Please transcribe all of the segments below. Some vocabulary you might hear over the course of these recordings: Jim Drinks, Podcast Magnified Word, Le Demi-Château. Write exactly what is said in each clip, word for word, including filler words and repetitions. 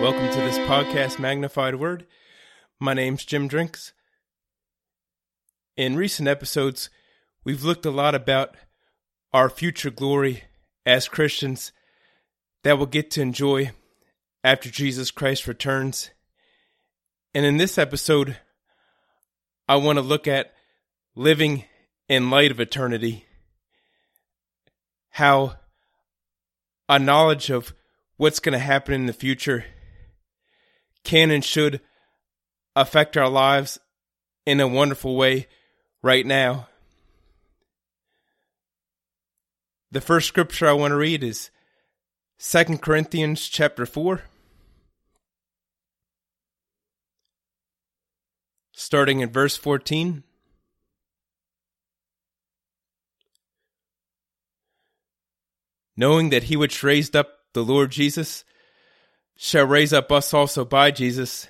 Welcome to this Podcast Magnified Word. My name's Jim Drinks. In recent episodes, we've looked a lot about our future glory as Christians that we'll get to enjoy after Jesus Christ returns. And in this episode, I want to look at living in light of eternity, how a knowledge of what's going to happen in the future can and should affect our lives in a wonderful way right now. The first scripture I want to read is Second Corinthians chapter four, starting in verse fourteen. Knowing that he which raised up the Lord Jesus shall raise up us also by Jesus,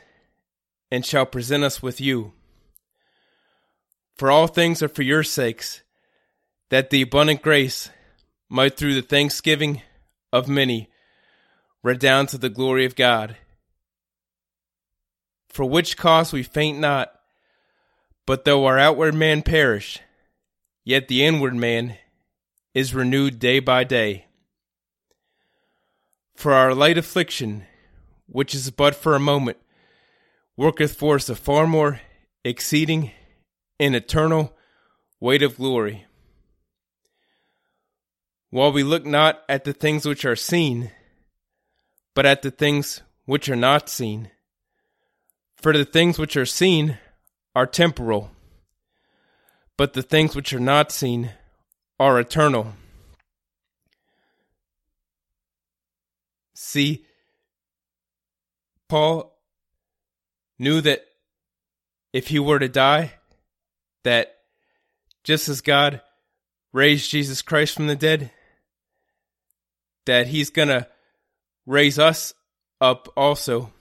and shall present us with you. For all things are for your sakes, that the abundant grace might through the thanksgiving of many redound to the glory of God. For which cause we faint not, but though our outward man perish, yet the inward man is renewed day by day. For our light affliction, which is but for a moment, worketh for us a far more exceeding and eternal weight of glory. While we look not at the things which are seen, but at the things which are not seen. For the things which are seen are temporal, but the things which are not seen are eternal. See, Paul knew that if he were to die, that just as God raised Jesus Christ from the dead, that he's going to raise us up also.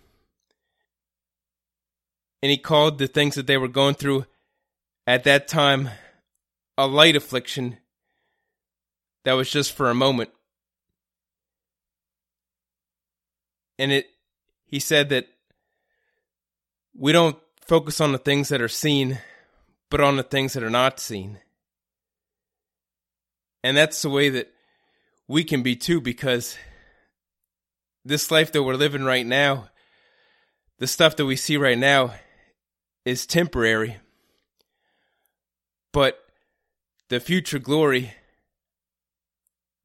And he called the things that they were going through at that time a light affliction that was just for a moment. And it, he said that we don't focus on the things that are seen, but on the things that are not seen. And that's the way that we can be too, because this life that we're living right now, the stuff that we see right now is temporary. But the future glory,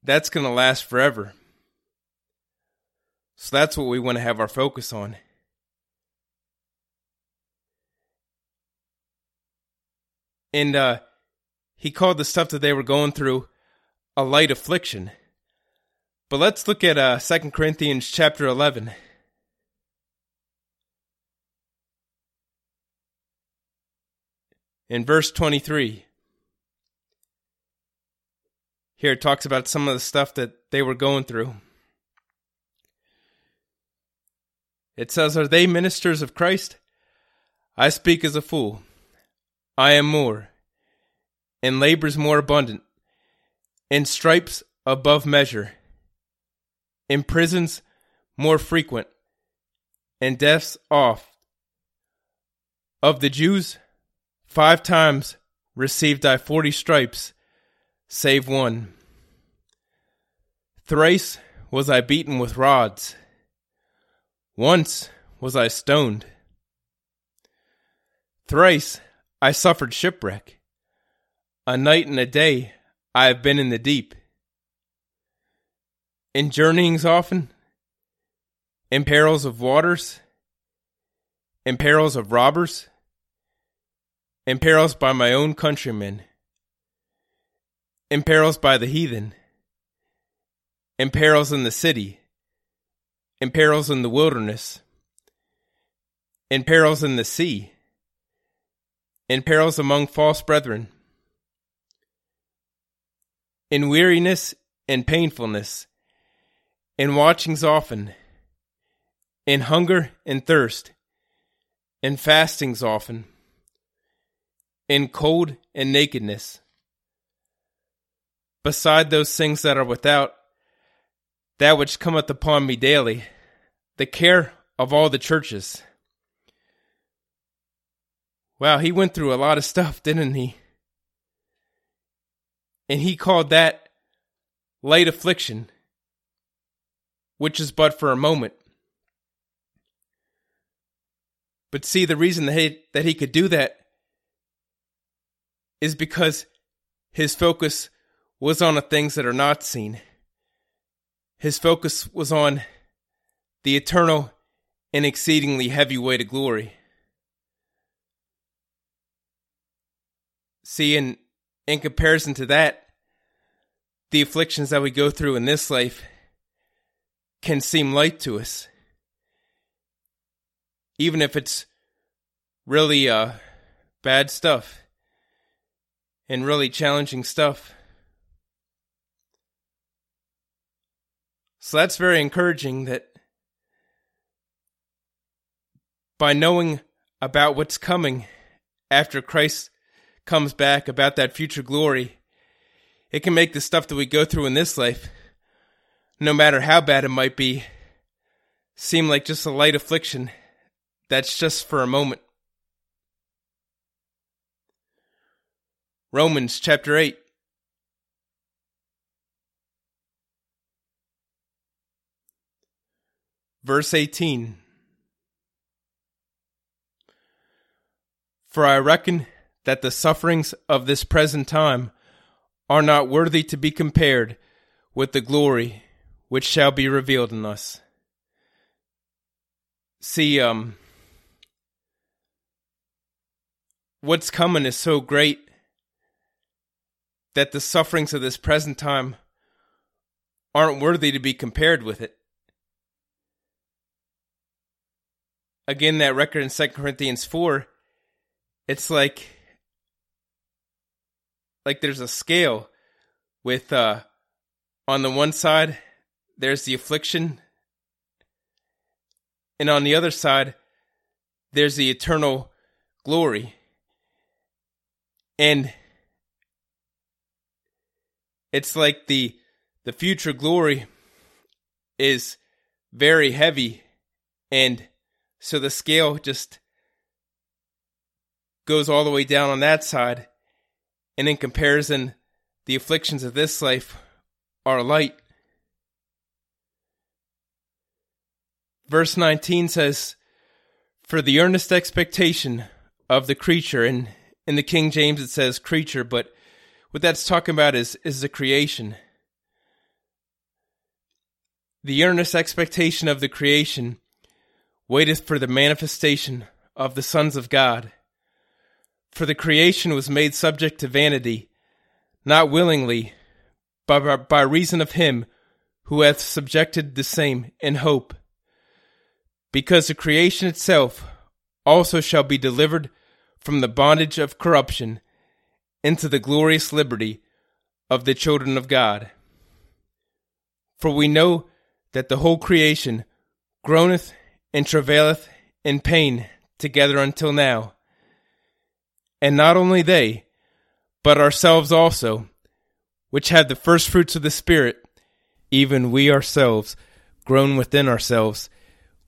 that's going to last forever. So that's what we want to have our focus on. And uh, he called the stuff that they were going through a light affliction. But let's look at uh, Second Corinthians chapter eleven. In verse twenty-three. Here it talks about some of the stuff that they were going through. It says, "Are they ministers of Christ? I speak as a fool. I am more, in labors more abundant, in stripes above measure, in prisons more frequent, in deaths oft. Of the Jews, five times received I forty stripes, save one. Thrice was I beaten with rods. Once was I stoned. Thrice I suffered shipwreck. A night and a day I have been in the deep. In journeyings often, in perils of waters, in perils of robbers, in perils by my own countrymen, in perils by the heathen, in perils in the city, in perils in the wilderness, in perils in the sea, in perils among false brethren, in weariness and painfulness, in watchings often, in hunger and thirst, in fastings often, in cold and nakedness. Beside those things that are without, that which cometh upon me daily, the care of all the churches. Wow, he went through a lot of stuff, didn't he? And he called that light affliction, which is but for a moment. But see, the reason that he, that he could do that is because his focus was on the things that are not seen. His focus was on the eternal and exceedingly heavy weight of glory. See, in, in comparison to that, the afflictions that we go through in this life can seem light to us, even if it's really uh, bad stuff and really challenging stuff. So that's very encouraging, that by knowing about what's coming after Christ comes back, about that future glory, it can make the stuff that we go through in this life, no matter how bad it might be, seem like just a light affliction that's just for a moment. Romans chapter eight. Verse eighteen, for I reckon that the sufferings of this present time are not worthy to be compared with the glory which shall be revealed in us. See, um, what's coming is so great that the sufferings of this present time aren't worthy to be compared with it. Again, that record in Second Corinthians four, it's like, like there's a scale with, uh, on the one side, there's the affliction, and on the other side, there's the eternal glory. And it's like the, the future glory is very heavy, and so the scale just goes all the way down on that side. And in comparison, the afflictions of this life are light. Verse nineteen says, for the earnest expectation of the creature, and in the King James it says creature, but what that's talking about is, is the creation. The earnest expectation of the creation waiteth for the manifestation of the sons of God. For the creation was made subject to vanity, not willingly, but by, by reason of him who hath subjected the same in hope. Because the creation itself also shall be delivered from the bondage of corruption into the glorious liberty of the children of God. For we know that the whole creation groaneth and travaileth in pain together until now. And not only they, but ourselves also, which have the first fruits of the Spirit, even we ourselves groan within ourselves,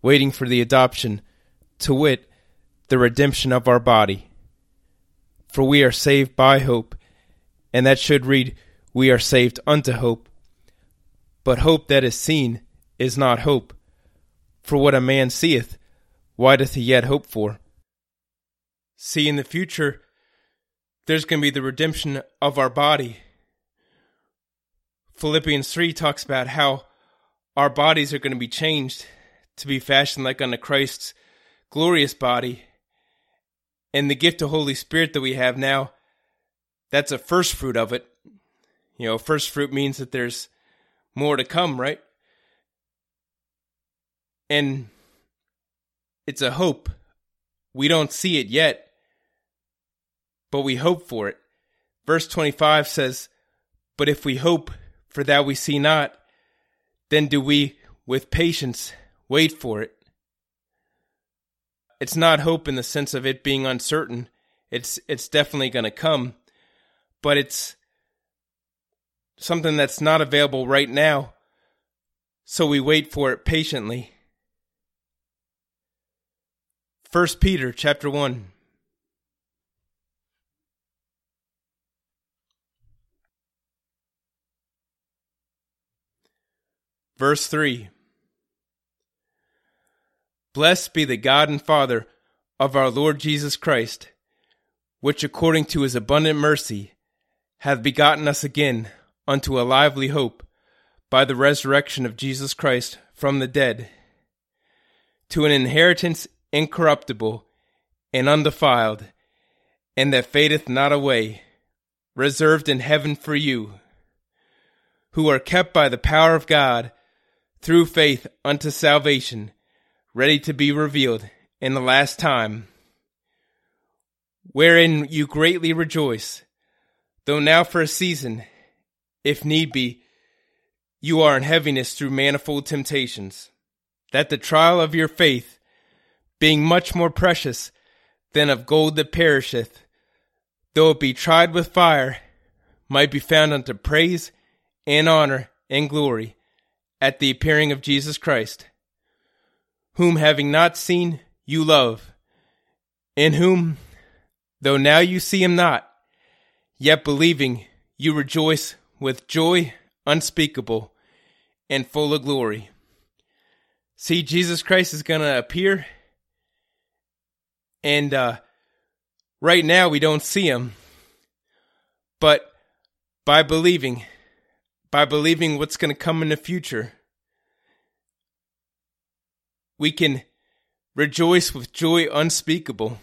waiting for the adoption, to wit, the redemption of our body. For we are saved by hope, and that should read, we are saved unto hope. But hope that is seen is not hope. For what a man seeth, why doth he yet hope for? See, in the future, there's going to be the redemption of our body. Philippians three talks about how our bodies are going to be changed to be fashioned like unto Christ's glorious body. And the gift of Holy Spirit that we have now, that's a first fruit of it. You know, first fruit means that there's more to come, right? And it's a hope. We don't see it yet, but we hope for it. Verse twenty-five says, but if we hope for that we see not, then do we with patience wait for it. It's not hope in the sense of it being uncertain. It's it's definitely going to come, but it's something that's not available right now, so we wait for it patiently. First Peter chapter one. Verse three. Blessed be the God and Father of our Lord Jesus Christ, which according to his abundant mercy hath begotten us again unto a lively hope by the resurrection of Jesus Christ from the dead, to an inheritance incorruptible and undefiled, and that fadeth not away, reserved in heaven for you, who are kept by the power of God through faith unto salvation, ready to be revealed in the last time, wherein you greatly rejoice, though now for a season, if need be, you are in heaviness through manifold temptations, that the trial of your faith, being much more precious than of gold that perisheth, though it be tried with fire, might be found unto praise and honor and glory at the appearing of Jesus Christ, whom having not seen, you love, in whom, though now you see him not, yet believing, you rejoice with joy unspeakable and full of glory. See, Jesus Christ is going to appear, and uh, right now we don't see him, but by believing, by believing what's going to come in the future, we can rejoice with joy unspeakable.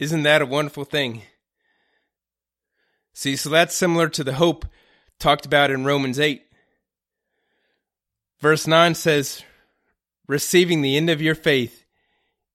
Isn't that a wonderful thing? See, so that's similar to the hope talked about in Romans eight. Verse nine says, receiving the end of your faith,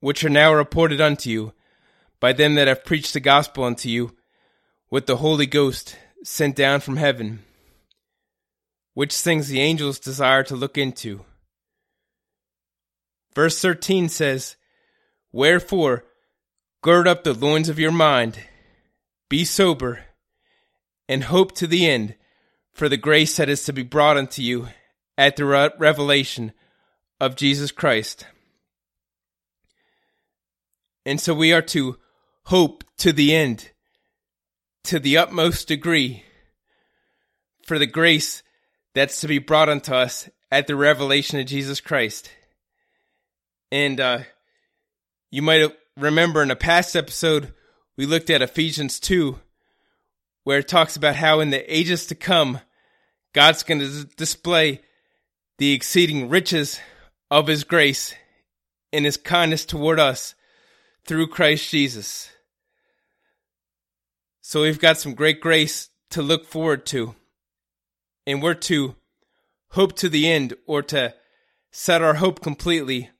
which are now reported unto you by them that have preached the gospel unto you with the Holy Ghost sent down from heaven, which things the angels desire to look into. Verse thirteen says, wherefore, gird up the loins of your mind, be sober, and hope to the end for the grace that is to be brought unto you at the re- revelation of Jesus Christ. And so we are to hope to the end, to the utmost degree, for the grace that's to be brought unto us at the revelation of Jesus Christ. And uh, you might remember in a past episode, we looked at Ephesians two, where it talks about how in the ages to come, God's going to display the exceeding riches of his grace and his kindness toward us through Christ Jesus. So we've got some great grace to look forward to, and we're to hope to the end, or to set our hope completely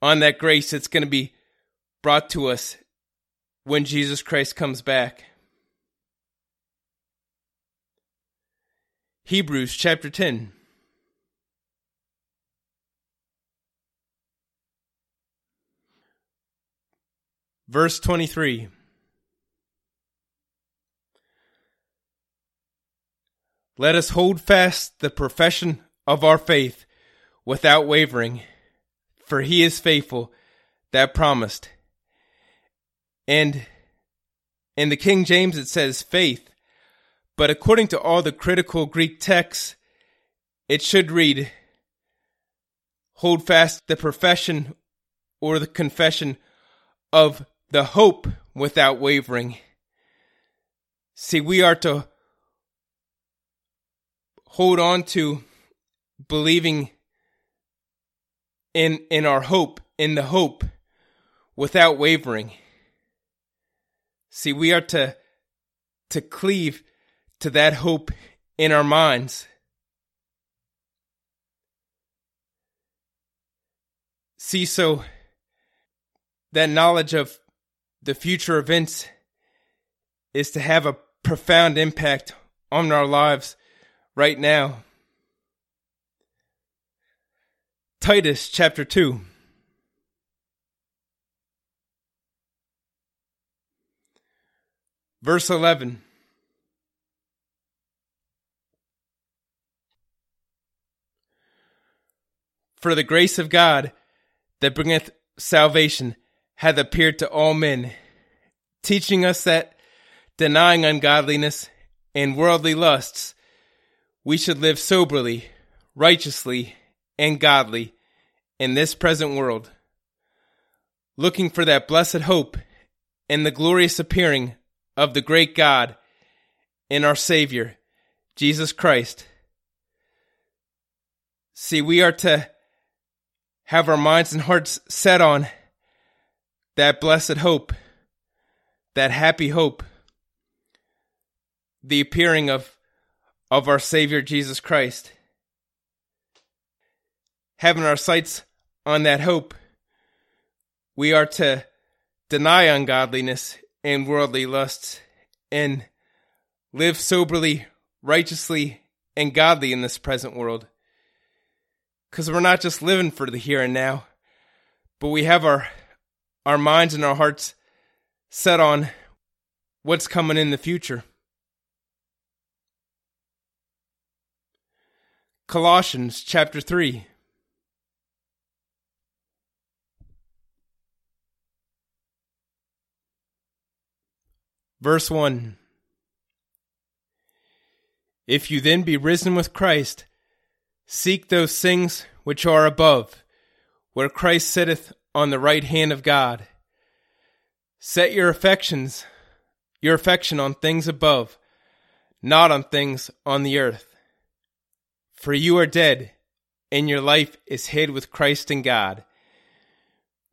on that grace that's going to be brought to us when Jesus Christ comes back. Hebrews chapter ten. Verse twenty-three. Let us hold fast the profession of our faith without wavering, for he is faithful that promised. And in the King James it says faith, but according to all the critical Greek texts, it should read, hold fast the profession or the confession of the hope without wavering. See, we are to hold on to believing in in our hope, in the hope, without wavering. See, we are to to cleave to that hope in our minds. See, so that knowledge of the future events is to have a profound impact on our lives right now. Titus chapter two. Verse eleven. For the grace of God that bringeth salvation hath appeared to all men, teaching us that, denying ungodliness and worldly lusts, we should live soberly, righteously, and godly in this present world, looking for that blessed hope and the glorious appearing of the great God and our Savior, Jesus Christ. See, we are to have our minds and hearts set on that blessed hope, that happy hope, the appearing of, of our Savior Jesus Christ. Having our sights on that hope, we are to deny ungodliness and worldly lusts, and live soberly, righteously, and godly in this present world. Because we're not just living for the here and now, but we have our, our minds and our hearts set on what's coming in the future. Colossians chapter three. Verse one. If you then be risen with Christ, seek those things which are above, where Christ sitteth on the right hand of God. Set your affections, your affection on things above, not on things on the earth. For you are dead, and your life is hid with Christ in God.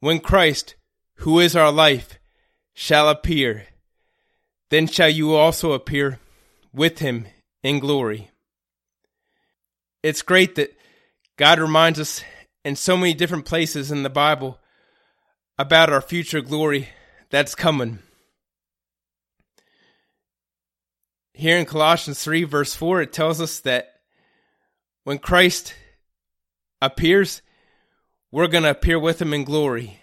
When Christ, who is our life, shall appear, then shall you also appear with him in glory. It's great that God reminds us in so many different places in the Bible about our future glory that's coming. Here in Colossians three, verse four, it tells us that when Christ appears, we're going to appear with him in glory.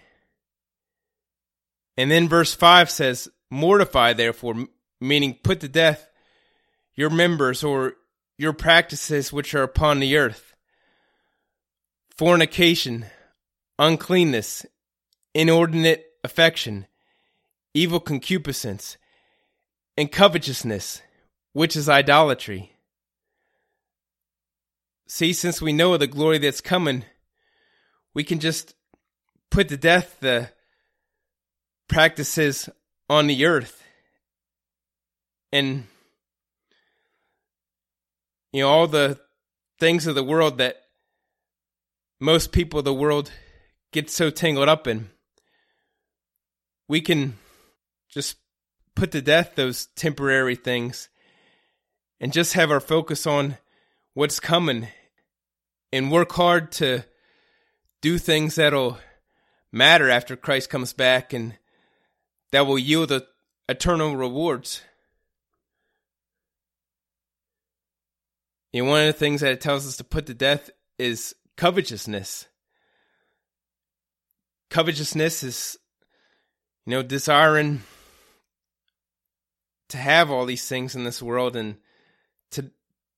And then verse five says, mortify therefore, meaning put to death your members or your practices which are upon the earth. Fornication, uncleanness, inordinate affection, evil concupiscence, and covetousness, which is idolatry. See, since we know of the glory that's coming, we can just put to death the practices on the earth. And, you know, all the things of the world that most people of the world get so tangled up in. We can just put to death those temporary things and just have our focus on what's coming, and work hard to do things that'll matter after Christ comes back and that will yield a, eternal rewards. And one of the things that it tells us to put to death is covetousness. Covetousness is, you know, desiring to have all these things in this world and to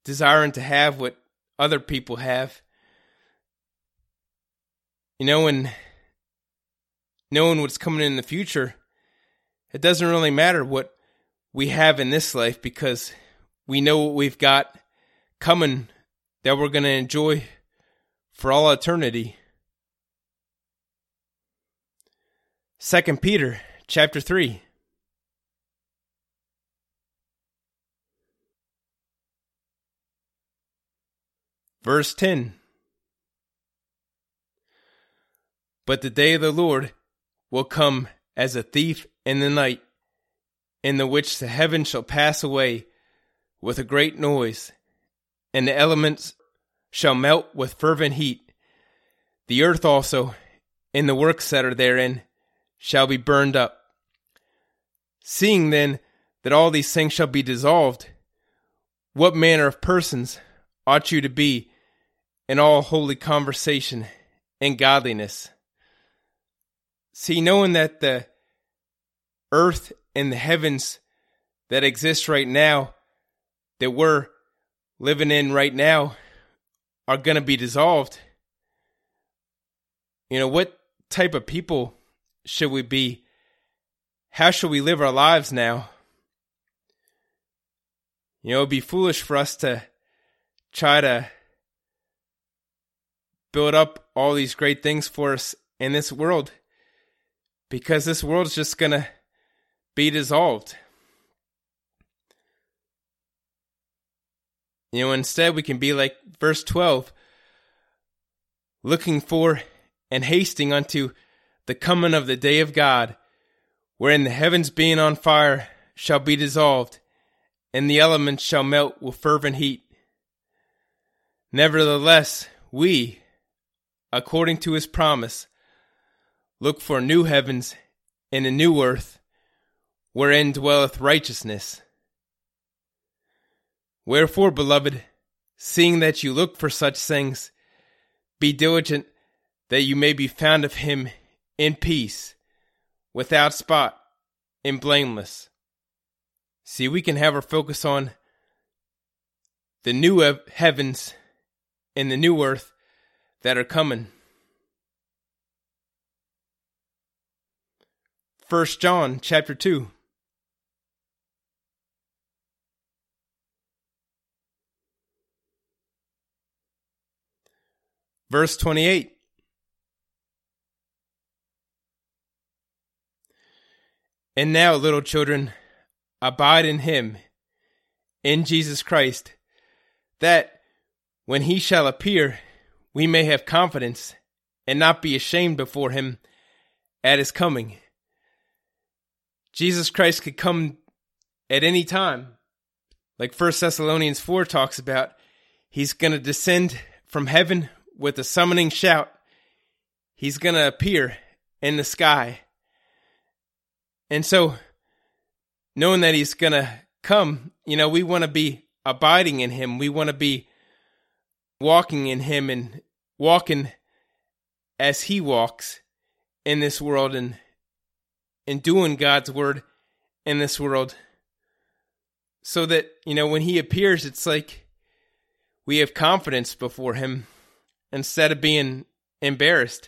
desiring to have what other people have. You know, and knowing what's coming in the future, it doesn't really matter what we have in this life because we know what we've got coming that we're going to enjoy for all eternity. Second Peter chapter three. Verse ten. But the day of the Lord will come as a thief in the night, in the which the heaven shall pass away with a great noise, and the elements shall melt with fervent heat. The earth also, and the works that are therein, shall be burned up. Seeing then that all these things shall be dissolved, what manner of persons ought you to be in all holy conversation and godliness? See, knowing that the earth and the heavens that exist right now, that we're living in right now, are going to be dissolved. You know, what type of people should we be? How should we live our lives now? You know, it'd be foolish for us to try to build up all these great things for us in this world, because this world is just going to be dissolved. You know, instead we can be like verse twelve, looking for and hasting unto the coming of the day of God, wherein the heavens being on fire shall be dissolved, and the elements shall melt with fervent heat. Nevertheless, we, according to his promise, look for new heavens and a new earth, wherein dwelleth righteousness. Wherefore, beloved, seeing that you look for such things, be diligent that you may be found of him in peace, without spot, and blameless. See, we can have our focus on the new hev- heavens and the new earth that are coming. First John chapter two. Verse twenty-eight. And now, little children, abide in him, in Jesus Christ, that when he shall appear, we may have confidence and not be ashamed before him at his coming. Jesus Christ could come at any time. Like First Thessalonians four talks about, he's going to descend from heaven with a summoning shout. He's going to appear in the sky. And so, knowing that he's going to come, you know, we want to be abiding in him. We want to be walking in him and walking as he walks in this world, and, and doing God's word in this world. So that, you know, when he appears, it's like we have confidence before him instead of being embarrassed.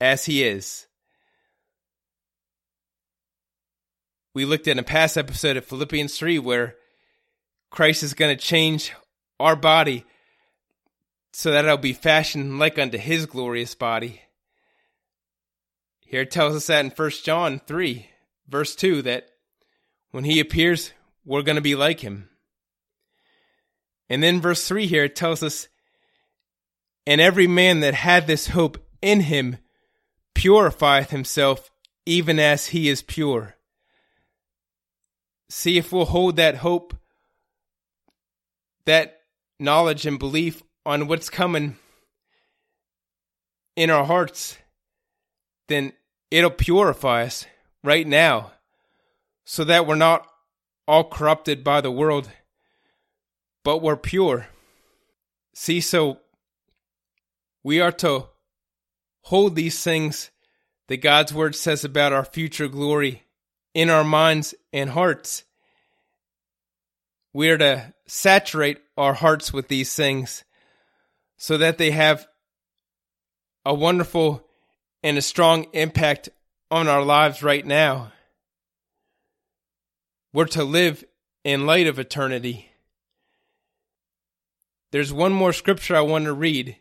as he is. We looked at in a past episode of Philippians three where Christ is going to change our body so that it'll be fashioned like unto his glorious body. Here it tells us that in First John three, verse two, that when he appears, we're going to be like him. And then verse three here, it tells us, and every man that hath this hope in him purifieth himself, even as he is pure. See, if we'll hold that hope, that knowledge and belief on what's coming in our hearts, then it'll purify us right now, so that we're not all corrupted by the world, but we're pure. See, so we are to hold these things that God's word says about our future glory in our minds and hearts. We are to saturate our hearts with these things so that they have a wonderful and a strong impact on our lives right now. We're to live in light of eternity. There's one more scripture I want to read,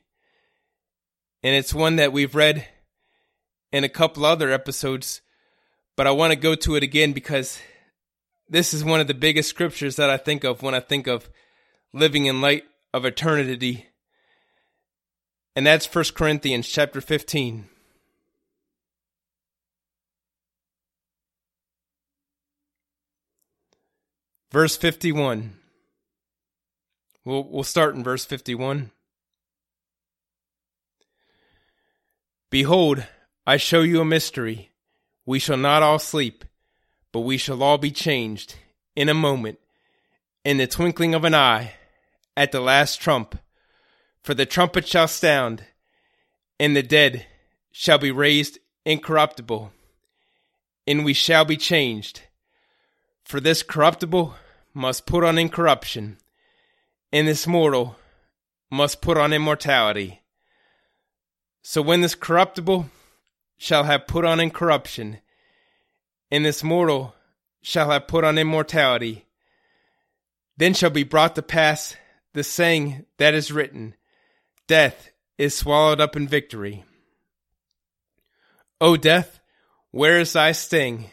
and it's one that we've read in a couple other episodes, but I want to go to it again because this is one of the biggest scriptures that I think of when I think of living in light of eternity, and that's First Corinthians chapter fifteen. Verse fifty-one. We'll, we'll start in verse fifty-one. Behold, I show you a mystery. We shall not all sleep, but we shall all be changed in a moment, in the twinkling of an eye, at the last trump. For the trumpet shall sound, and the dead shall be raised incorruptible, and we shall be changed. For this corruptible must put on incorruption, and this mortal must put on immortality. So when this corruptible shall have put on incorruption, and this mortal shall have put on immortality, then shall be brought to pass the saying that is written, Death is swallowed up in victory. O death, where is thy sting?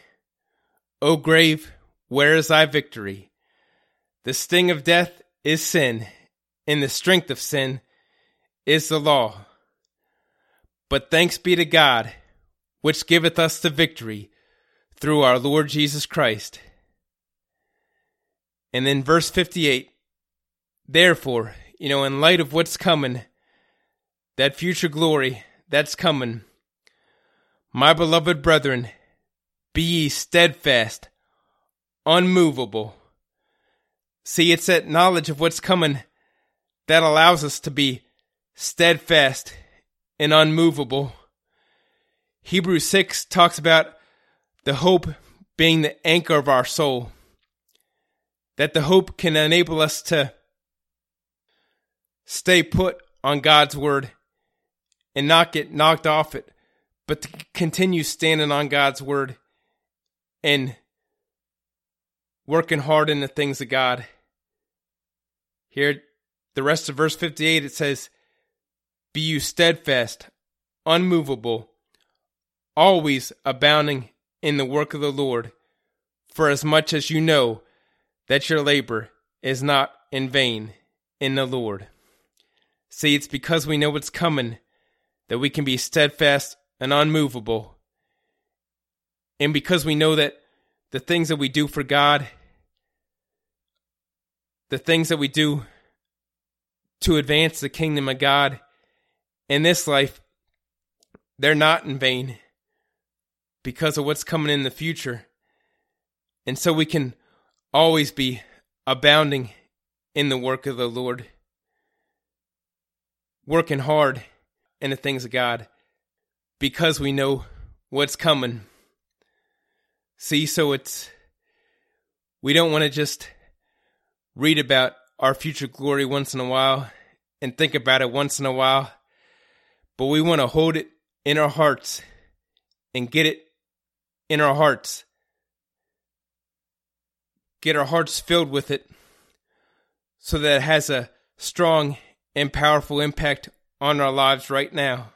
O grave, where is thy victory? The sting of death is sin, and the strength of sin is the law. But thanks be to God, which giveth us the victory through our Lord Jesus Christ. And then verse fifty-eight, therefore, you know, in light of what's coming, that future glory that's coming, my beloved brethren, be ye steadfast, unmovable. See, it's that knowledge of what's coming that allows us to be steadfast and unmovable. Hebrews six talks about the hope being the anchor of our soul, that the hope can enable us to stay put on God's word and not get knocked off it, but to continue standing on God's word and working hard in the things of God. Here, the rest of verse fifty-eight, it says, be you steadfast, unmovable, always abounding in the work of the Lord, for as much as you know that your labor is not in vain in the Lord. See, it's because we know what's coming that we can be steadfast and unmovable. And because we know that the things that we do for God, the things that we do to advance the kingdom of God in this life, they're not in vain because of what's coming in the future. And so we can always be abounding in the work of the Lord, working hard in the things of God because we know what's coming. See, so it's, we don't want to just read about our future glory once in a while and think about it once in a while, but we want to hold it in our hearts and get it in our hearts. Get our hearts filled with it so that it has a strong and powerful impact on our lives right now.